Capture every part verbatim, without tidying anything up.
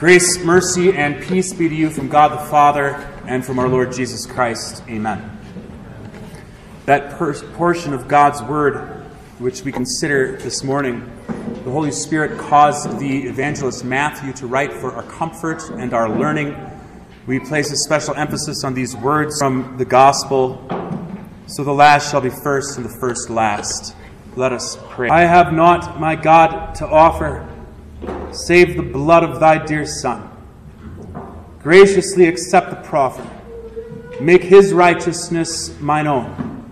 Grace, mercy, and peace be to you from God the Father and from our Lord Jesus Christ. Amen. That portion of God's Word which we consider this morning, the Holy Spirit caused the evangelist Matthew to write for our comfort and our learning. We place a special emphasis on these words from the Gospel. So the last shall be first and the first last. Let us pray. I have naught, my God, to offer, save the blood of thy dear Son. Graciously accept the proffer. Make his righteousness mine own.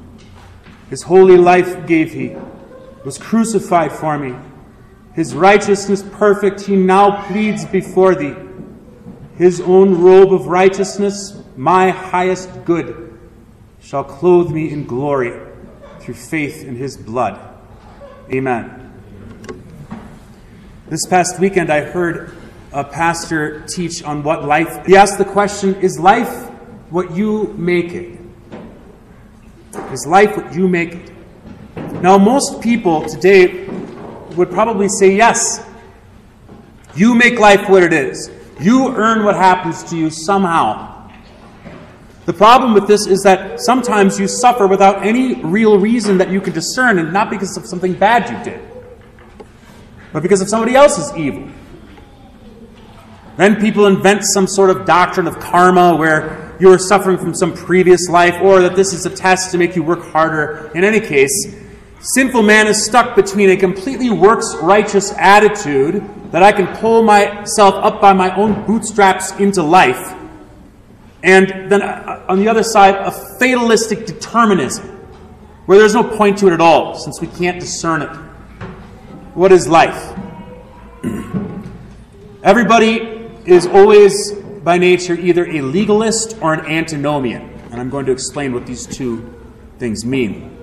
His holy life gave he, was crucified for me. His righteousness perfect he now pleads before thee. His own robe of righteousness, my highest good, shall clothe me in glory through faith in his blood. Amen. This past weekend, I heard a pastor teach on what life is. He asked the question, is life what you make it? Is life what you make it? Now, most people today would probably say yes. You make life what it is. You earn what happens to you somehow. The problem with this is that sometimes you suffer without any real reason that you can discern, and not because of something bad you did, but because of somebody else's evil. Then people invent some sort of doctrine of karma where you are suffering from some previous life, or that this is a test to make you work harder. In any case, sinful man is stuck between a completely works-righteous attitude that I can pull myself up by my own bootstraps into life, and then on the other side, a fatalistic determinism where there's no point to it at all since we can't discern it. What is life? Everybody is always, by nature, either a legalist or an antinomian. And I'm going to explain what these two things mean.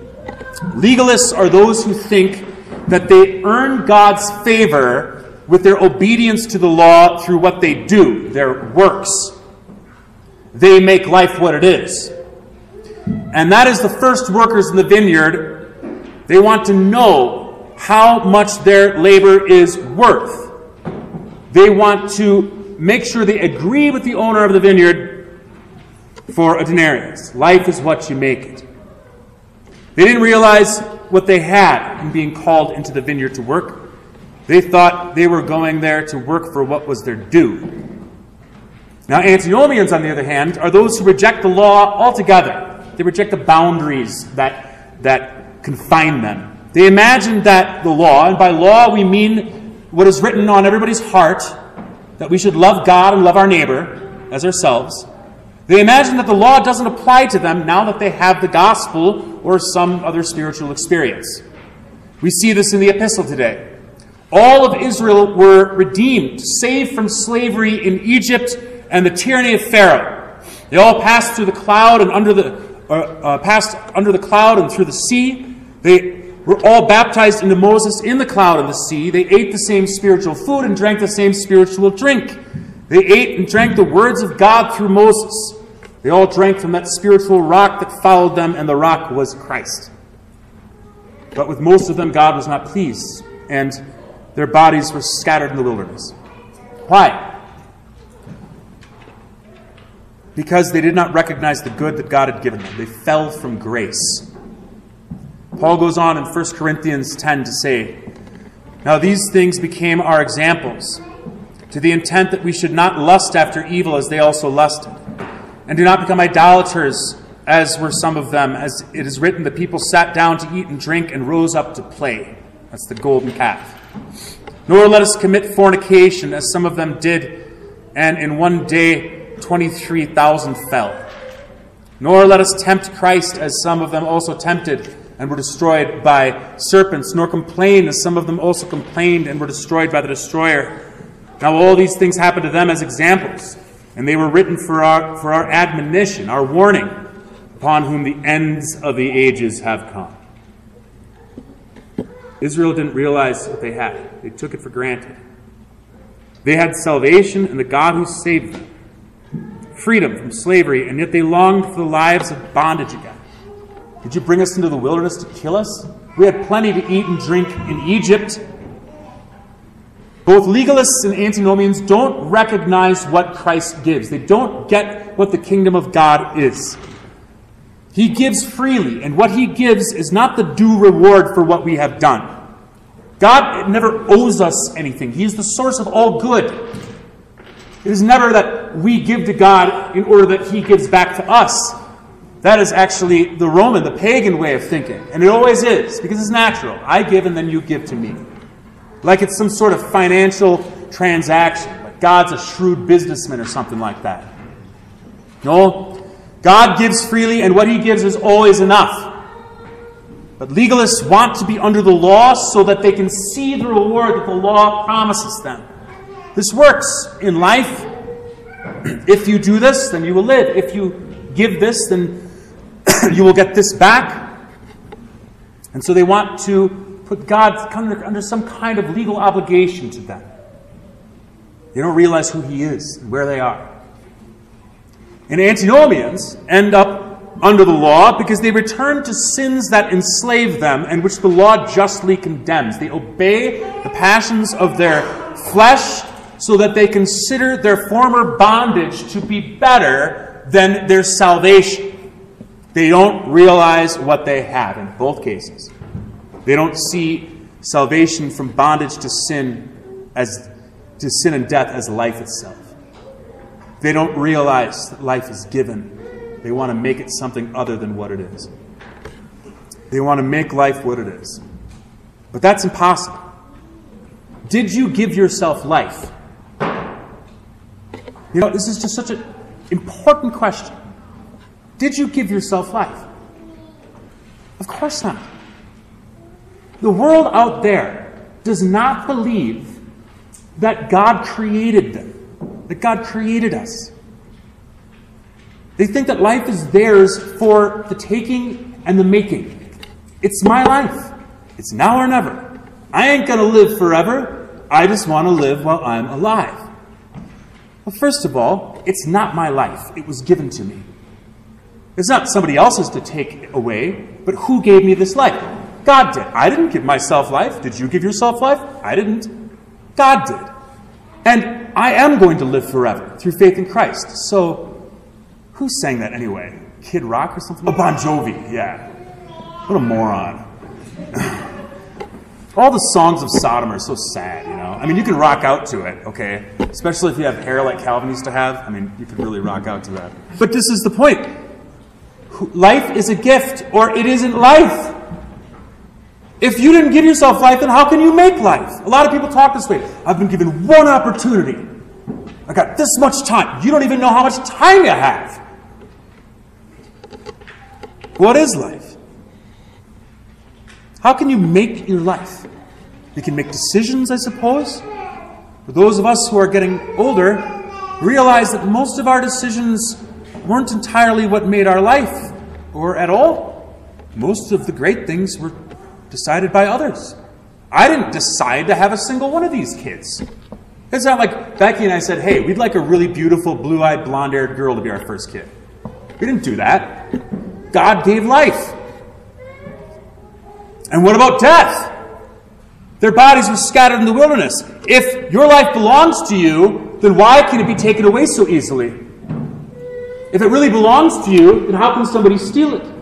Legalists are those who think that they earn God's favor with their obedience to the law through what they do, their works. They make life what it is. And that is the first workers in the vineyard. They want to know how much their labor is worth. They want to make sure they agree with the owner of the vineyard for a denarius. Life is what you make it. They didn't realize what they had in being called into the vineyard to work. They thought they were going there to work for what was their due. Now, antinomians, on the other hand, are those who reject the law altogether. They reject the boundaries that, that confine them. They imagine that the law, and by law we mean what is written on everybody's heart, that we should love God and love our neighbor as ourselves. They imagine that the law doesn't apply to them now that they have the gospel or some other spiritual experience. We see this in the epistle today. All of Israel were redeemed, saved from slavery in Egypt and the tyranny of Pharaoh. They all passed through the cloud and under the uh, uh, passed under the cloud and through the sea. They were all baptized into Moses in the cloud and the sea. They ate the same spiritual food and drank the same spiritual drink. They ate and drank the words of God through Moses. They all drank from that spiritual rock that followed them, and the rock was Christ. But with most of them, God was not pleased, and their bodies were scattered in the wilderness. Why? Because they did not recognize the good that God had given them. They fell from grace. Paul goes on in First Corinthians ten to say, "Now these things became our examples, to the intent that we should not lust after evil as they also lusted, and do not become idolaters as were some of them. As it is written, the people sat down to eat and drink and rose up to play." That's the golden calf. "Nor let us commit fornication as some of them did, and in one day twenty-three thousand fell. Nor let us tempt Christ as some of them also tempted, and were destroyed by serpents, nor complain as some of them also complained and were destroyed by the destroyer. Now all these things happened to them as examples, and they were written for our, for our admonition, our warning, upon whom the ends of the ages have come." Israel didn't realize what they had. They took it for granted. They had salvation and the God who saved them, freedom from slavery, and yet they longed for the lives of bondage again. "Did you bring us into the wilderness to kill us? We had plenty to eat and drink in Egypt." Both legalists and antinomians don't recognize what Christ gives. They don't get what the kingdom of God is. He gives freely, and what he gives is not the due reward for what we have done. God never owes us anything. He is the source of all good. It is never that we give to God in order that he gives back to us. That is actually the Roman, the pagan way of thinking. And it always is, because it's natural. I give and then you give to me. Like it's some sort of financial transaction. Like God's a shrewd businessman or something like that. No. God gives freely, and what he gives is always enough. But legalists want to be under the law so that they can see the reward that the law promises them. This works in life. If you do this, then you will live. If you give this, then you will get this back. And so they want to put God under some kind of legal obligation to them. They don't realize who he is and where they are. And antinomians end up under the law because they return to sins that enslave them and which the law justly condemns. They obey the passions of their flesh so that they consider their former bondage to be better than their salvation. They don't realize what they have in both cases. They don't see salvation from bondage to sin as to sin and death as life itself. They don't realize that life is given. They want to make it something other than what it is. They want to make life what it is. But that's impossible. Did you give yourself life? You know, this is just such an important question. Did you give yourself life? Of course not. The world out there does not believe that God created them. That God created us. They think that life is theirs for the taking and the making. It's my life. It's now or never. I ain't going to live forever. I just want to live while I'm alive. Well, first of all, it's not my life. It was given to me. It's not somebody else's to take away, but who gave me this life? God did. I didn't give myself life. Did you give yourself life? I didn't. God did. And I am going to live forever through faith in Christ. So, who sang that anyway? Kid Rock or something? Oh, Bon Jovi, yeah. What a moron. All the songs of Sodom are so sad, you know? I mean, you can rock out to it, okay? Especially if you have hair like Calvin used to have. I mean, you can really rock out to that. But this is the point. Life is a gift, or it isn't life. If you didn't give yourself life, then how can you make life? A lot of people talk this way. I've been given one opportunity. I got this much time. You don't even know how much time you have. What is life? How can you make your life? You can make decisions, I suppose. But those of us who are getting older realize that most of our decisions weren't entirely what made our life, or at all. Most of the great things were decided by others. I didn't decide to have a single one of these kids. It's not like Becky and I said, hey, we'd like a really beautiful, blue-eyed, blonde-haired girl to be our first kid. We didn't do that. God gave life. And what about death? Their bodies were scattered in the wilderness. If your life belongs to you, then why can it be taken away so easily? If it really belongs to you, then how can somebody steal it?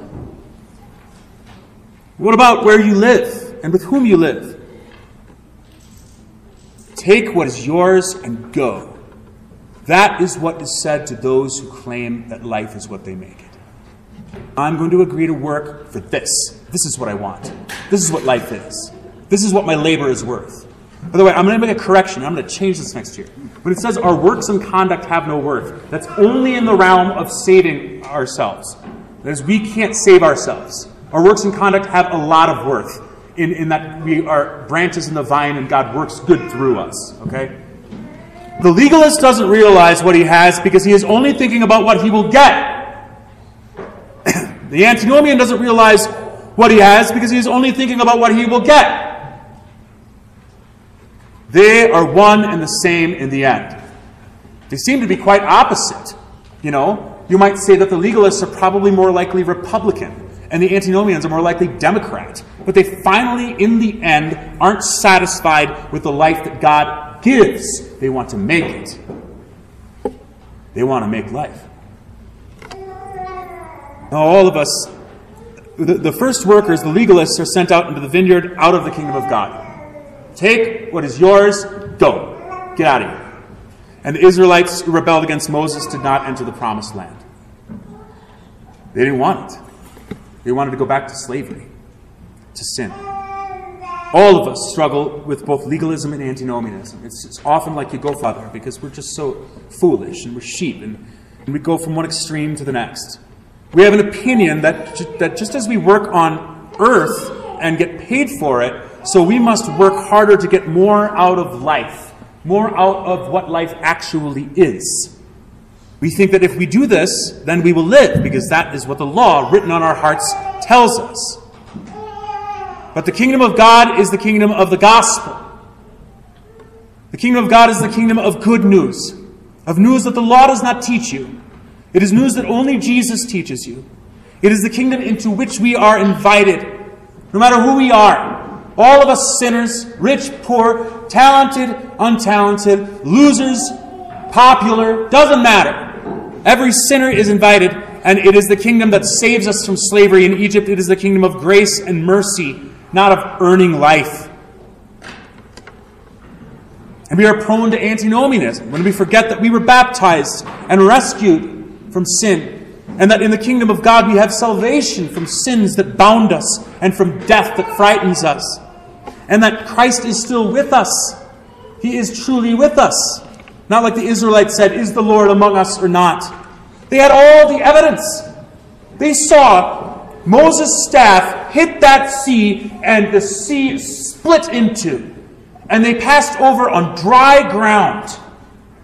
What about where you live and with whom you live? Take what is yours and go. That is what is said to those who claim that life is what they make it. I'm going to agree to work for this. This is what I want. This is what life is. This is what my labor is worth. By the way, I'm going to make a correction. I'm going to change this next year. When it says our works and conduct have no worth, that's only in the realm of saving ourselves. That is, we can't save ourselves. Our works and conduct have a lot of worth in, in that we are branches in the vine and God works good through us, okay? The legalist doesn't realize what he has because he is only thinking about what he will get. The antinomian doesn't realize what he has because he is only thinking about what he will get. They are one and the same in the end. They seem to be quite opposite, you know? You might say that the legalists are probably more likely Republican, and the antinomians are more likely Democrat. But they finally, in the end, aren't satisfied with the life that God gives. They want to make it. They want to make life. Now, all of us, the, the first workers, the legalists, are sent out into the vineyard, out of the kingdom of God. Take what is yours, go. Get out of here. And the Israelites who rebelled against Moses did not enter the promised land. They didn't want it. They wanted to go back to slavery, to sin. All of us struggle with both legalism and antinomianism. It's, it's often like you go further because we're just so foolish and we're sheep and, and we go from one extreme to the next. We have an opinion that, that just as we work on earth and get paid for it, so we must work harder to get more out of life, more out of what life actually is. We think that if we do this, then we will live, because that is what the law written on our hearts tells us. But the kingdom of God is the kingdom of the gospel. The kingdom of God is the kingdom of good news, of news that the law does not teach you. It is news that only Jesus teaches you. It is the kingdom into which we are invited, no matter who we are. All of us sinners, rich, poor, talented, untalented, losers, popular, doesn't matter. Every sinner is invited, and it is the kingdom that saves us from slavery in Egypt. It is the kingdom of grace and mercy, not of earning life. And we are prone to antinomianism when we forget that we were baptized and rescued from sin, and that in the kingdom of God we have salvation from sins that bound us and from death that frightens us. And that Christ is still with us. He is truly with us. Not like the Israelites said, is the Lord among us or not? They had all the evidence. They saw Moses' staff hit that sea and the sea split in two. And they passed over on dry ground.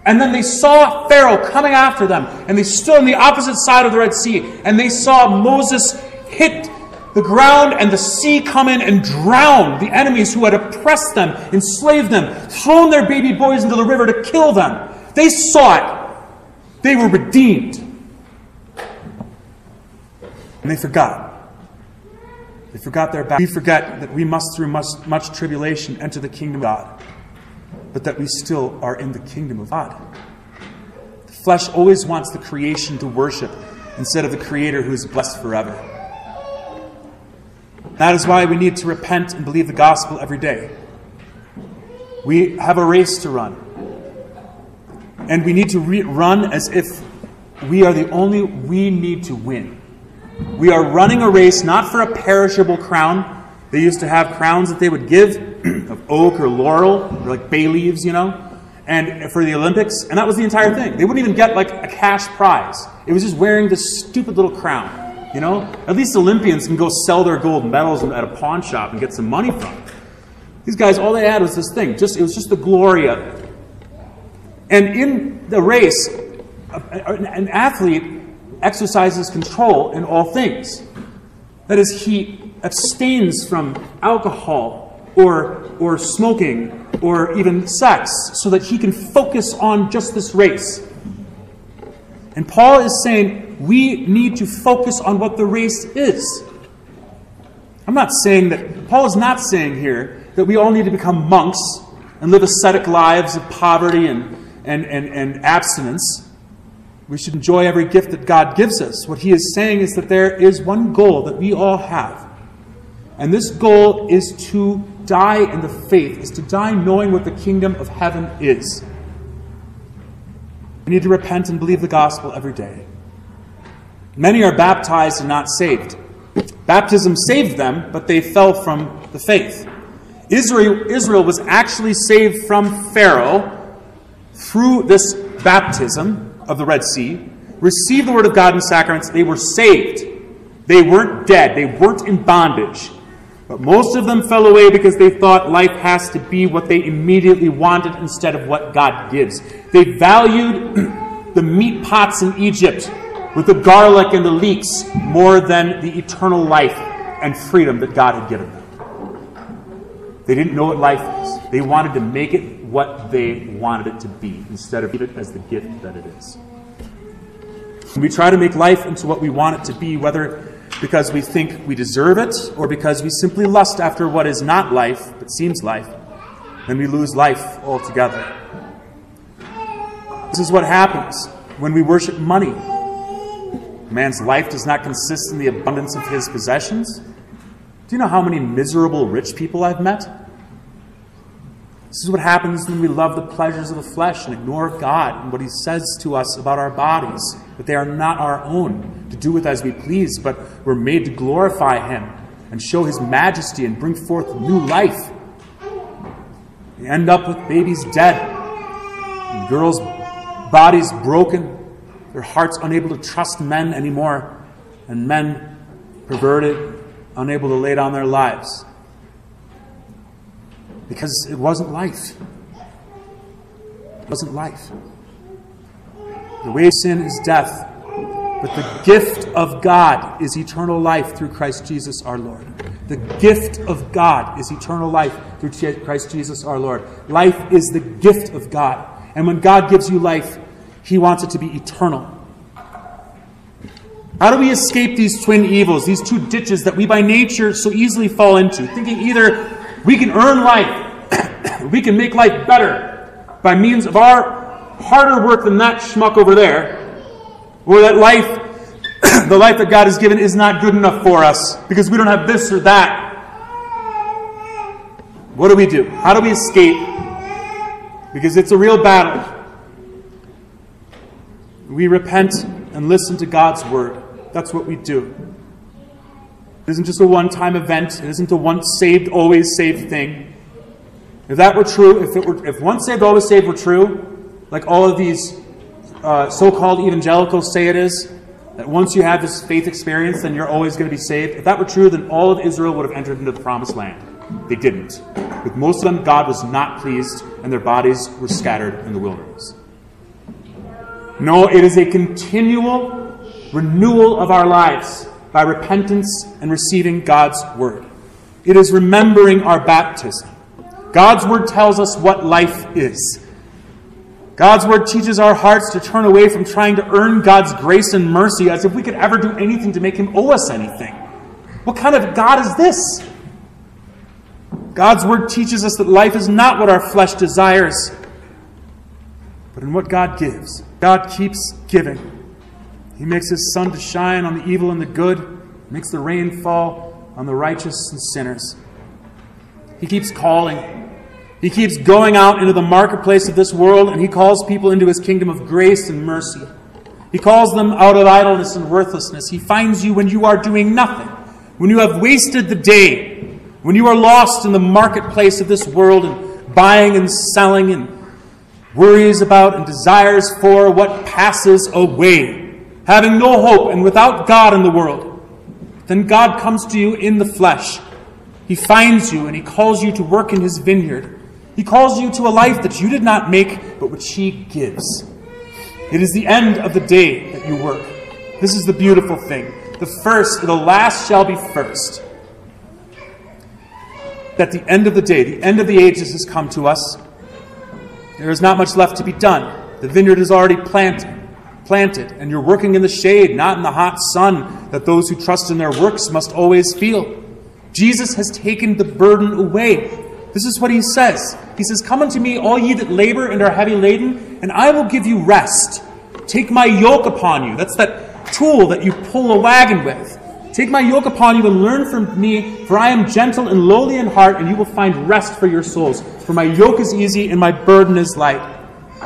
And then they saw Pharaoh coming after them, and they stood on the opposite side of the Red Sea, and they saw Moses hit the ground and the sea come in and drown the enemies who had oppressed them, enslaved them, thrown their baby boys into the river to kill them. They saw it. They were redeemed. And they forgot. They forgot their back. We forget that we must, through much, much tribulation, enter the kingdom of God, but that we still are in the kingdom of God. The flesh always wants the creation to worship instead of the Creator who is blessed forever. That is why we need to repent and believe the gospel every day. We have a race to run, and we need to re run as if we are the only we need to win. We are running a race not for a perishable crown. They used to have crowns that they would give of oak or laurel, or like bay leaves, you know, and for the Olympics. And that was the entire thing. They wouldn't even get like a cash prize. It was just wearing this stupid little crown, you know. At least Olympians can go sell their gold medals at a pawn shop and get some money from it. These guys, all they had was this thing. Just, it was just the glory of it. And in the race, an athlete exercises control in all things. That is, he abstains from alcohol or, or smoking or even sex so that he can focus on just this race. And Paul is saying we need to focus on what the race is. I'm not saying that, Paul is not saying here that we all need to become monks and live ascetic lives of poverty and, and, and, and abstinence. We should enjoy every gift that God gives us. What he is saying is that there is one goal that we all have. And this goal is to die in the faith, is to die knowing what the kingdom of heaven is. We need to repent and believe the gospel every day. Many are baptized and not saved. Baptism saved them, but they fell from the faith. Israel, Israel was actually saved from Pharaoh through this baptism of the Red Sea, received the word of God in sacraments, they were saved. They weren't dead. They weren't in bondage. But most of them fell away because they thought life has to be what they immediately wanted instead of what God gives. They valued the meat pots in Egypt with the garlic and the leeks more than the eternal life and freedom that God had given them. They didn't know what life was. They wanted to make it what they wanted it to be instead of it as the gift that it is. When we try to make life into what we want it to be, whether because we think we deserve it, or because we simply lust after what is not life, but seems life, then we lose life altogether. This is what happens when we worship money. Man's life does not consist in the abundance of his possessions. Do you know how many miserable rich people I've met? This is what happens when we love the pleasures of the flesh and ignore God and what he says to us about our bodies, that they are not our own, to do with as we please, but we're made to glorify him and show his majesty and bring forth new life. We end up with babies dead, and girls' bodies broken, their hearts unable to trust men anymore, and men perverted, unable to lay down their lives. Because it wasn't life. It wasn't life. The way of sin is death, but the gift of God is eternal life through Christ Jesus our Lord. The gift of God is eternal life through Christ Jesus our Lord. Life is the gift of God. And when God gives you life, he wants it to be eternal. How do we escape these twin evils, these two ditches that we by nature so easily fall into, thinking either we can earn life, we can make life better by means of our harder work than that schmuck over there, or that life, the life that God has given is not good enough for us because we don't have this or that. What do we do? How do we escape? Because it's a real battle. We repent and listen to God's word. That's what we do. It isn't just a one-time event. It isn't a once-saved, always-saved thing. If that were true, if, it were, if once-saved, always-saved were true, like all of these uh, so-called evangelicals say it is, that once you have this faith experience, then you're always going to be saved. If that were true, then all of Israel would have entered into the promised land. They didn't. With most of them, God was not pleased, and their bodies were scattered in the wilderness. No, it is a continual renewal of our lives by repentance and receiving God's word. It is remembering our baptism. God's word tells us what life is. God's word teaches our hearts to turn away from trying to earn God's grace and mercy as if we could ever do anything to make him owe us anything. What kind of God is this? God's word teaches us that life is not what our flesh desires, but in what God gives. God keeps giving. He makes his sun to shine on the evil and the good, makes the rain fall on the righteous and sinners. He keeps calling. He keeps going out into the marketplace of this world, and he calls people into his kingdom of grace and mercy. He calls them out of idleness and worthlessness. He finds you when you are doing nothing, when you have wasted the day, when you are lost in the marketplace of this world and buying and selling and worries about and desires for what passes away, having no hope and without God in the world. Then God comes to you in the flesh. He finds you and he calls you to work in his vineyard. He calls you to a life that you did not make, but which he gives. It is the end of the day that you work. This is the beautiful thing. The first, the last shall be first. That the end of the day, the end of the ages has come to us. There is not much left to be done. The vineyard is already planted. planted, and you're working in the shade, not in the hot sun, that those who trust in their works must always feel. Jesus has taken the burden away. This is what he says. He says, "Come unto me, all ye that labor and are heavy laden, and I will give you rest. Take my yoke upon you." That's that tool that you pull a wagon with. "Take my yoke upon you and learn from me, for I am gentle and lowly in heart, and you will find rest for your souls. For my yoke is easy and my burden is light."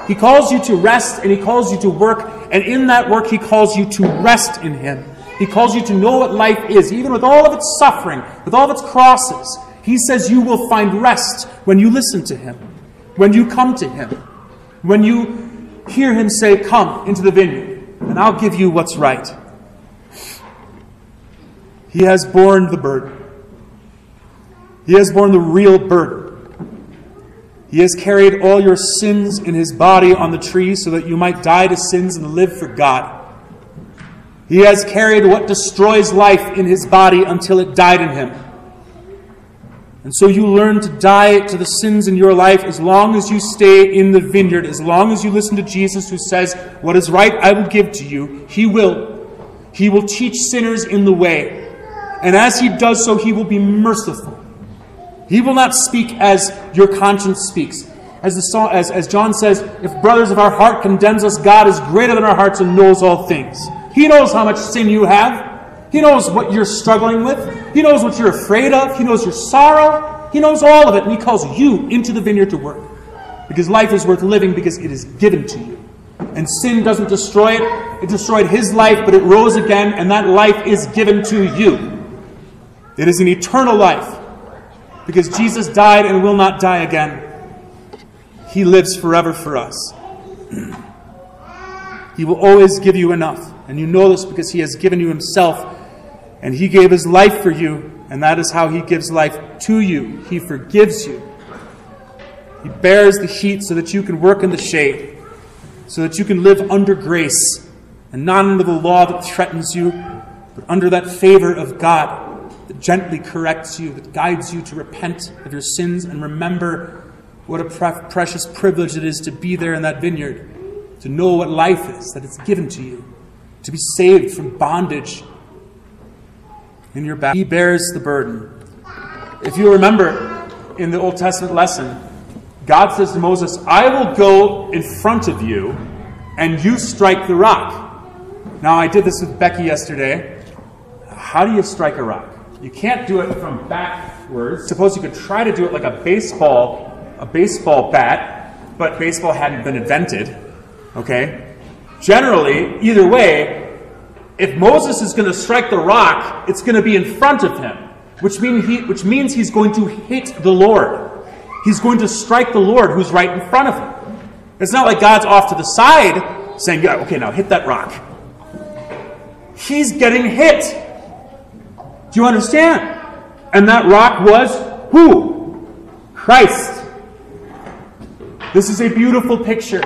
He calls you to rest, and he calls you to work, and in that work he calls you to rest in him. He calls you to know what life is, even with all of its suffering, with all of its crosses. He says you will find rest when you listen to him, when you come to him, when you hear him say, "Come into the vineyard, and I'll give you what's right." He has borne the burden. He has borne the real burden. He has carried all your sins in his body on the tree so that you might die to sins and live for God. He has carried what destroys life in his body until it died in him. And so you learn to die to the sins in your life as long as you stay in the vineyard, as long as you listen to Jesus who says, "What is right I will give to you." He will. He will teach sinners in the way. and as he does so, he will be merciful. He will not speak as your conscience speaks. As, the song, as, as John says, if brothers of our heart condemns us, God is greater than our hearts and knows all things. He knows how much sin you have. He knows what you're struggling with. He knows what you're afraid of. He knows your sorrow. He knows all of it, and he calls you into the vineyard to work. Because life is worth living because it is given to you. And sin doesn't destroy it. It destroyed his life, but it rose again, and that life is given to you. It is an eternal life. Because Jesus died and will not die again. He lives forever for us. He will always give you enough. And you know this because he has given you himself. And he gave his life for you. And that is how he gives life to you. He forgives you. He bears the heat so that you can work in the shade. So that you can live under grace. And not under the law that threatens you. But under that favor of God that gently corrects you. That guides you to repent of your sins and remember what a pre- precious privilege it is to be there in that vineyard, to know what life is, that it's given to you, to be saved from bondage in your back. He bears the burden. If you remember in the Old Testament lesson, God says to Moses, I will go in front of you and you strike the rock. Now, I did this with Becky yesterday. How do you strike a rock? You can't do it from backwards. Suppose you could try to do it like a baseball a baseball bat, but baseball hadn't been invented, okay? Generally, either way, if Moses is going to strike the rock, it's going to be in front of him, which, mean he, which means he's going to hit the Lord. He's going to strike the Lord who's right in front of him. It's not like God's off to the side saying, yeah, okay, now hit that rock. He's getting hit. Do you understand? And that rock was who? Christ. This is a beautiful picture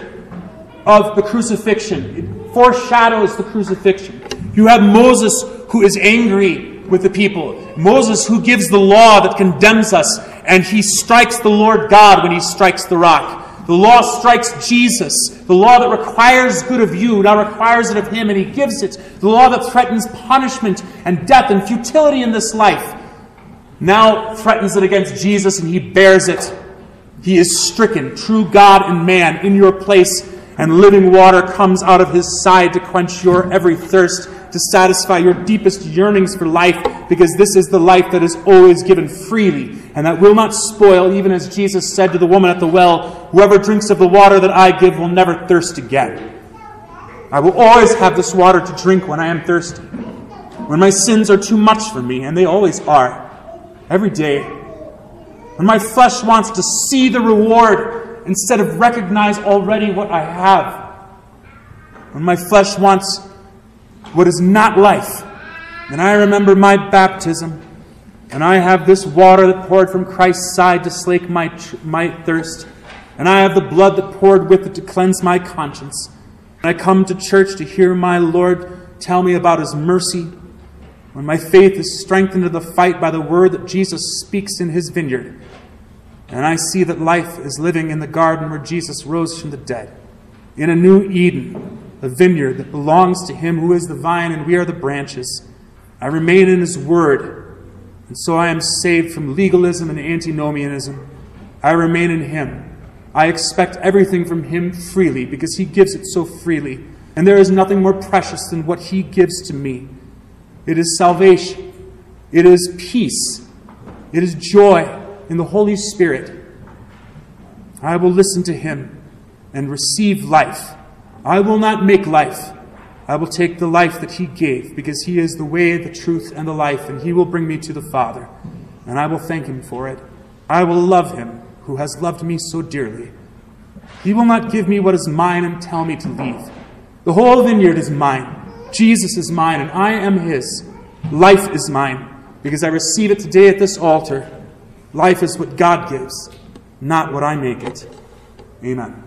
of the crucifixion. It foreshadows the crucifixion. You have Moses who is angry with the people. Moses who gives the law that condemns us, and he strikes the Lord God when he strikes the rock. The law strikes Jesus. The law that requires good of you now requires it of him, and he gives it. The law that threatens punishment and death and futility in this life now threatens it against Jesus, and he bears it. He is stricken, true God and man, in your place, and living water comes out of his side to quench your every thirst, to satisfy your deepest yearnings for life, because this is the life that is always given freely, and that will not spoil, even as Jesus said to the woman at the well, whoever drinks of the water that I give will never thirst again. I will always have this water to drink when I am thirsty, when my sins are too much for me, and they always are, every day. When my flesh wants to see the reward instead of recognize already what I have. When my flesh wants what is not life, then I remember my baptism, and I have this water that poured from Christ's side to slake my, my thirst, and I have the blood that poured with it to cleanse my conscience. When I come to church to hear my Lord tell me about his mercy, when my faith is strengthened in the fight by the word that Jesus speaks in his vineyard, and I see that life is living in the garden where Jesus rose from the dead, in a new Eden, a vineyard that belongs to him who is the vine and we are the branches. I remain in his word, and so I am saved from legalism and antinomianism. I remain in him. I expect everything from him freely because he gives it so freely, and there is nothing more precious than what he gives to me. It is salvation. It is peace. It is joy in the Holy Spirit. I will listen to him and receive life. I will not make life. I will take the life that he gave, because he is the way, the truth, and the life, and he will bring me to the Father, and I will thank him for it. I will love him who has loved me so dearly. He will not give me what is mine and tell me to leave. The whole vineyard is mine. Jesus is mine, and I am his. Life is mine, because I receive it today at this altar. Life is what God gives, not what I make it. Amen.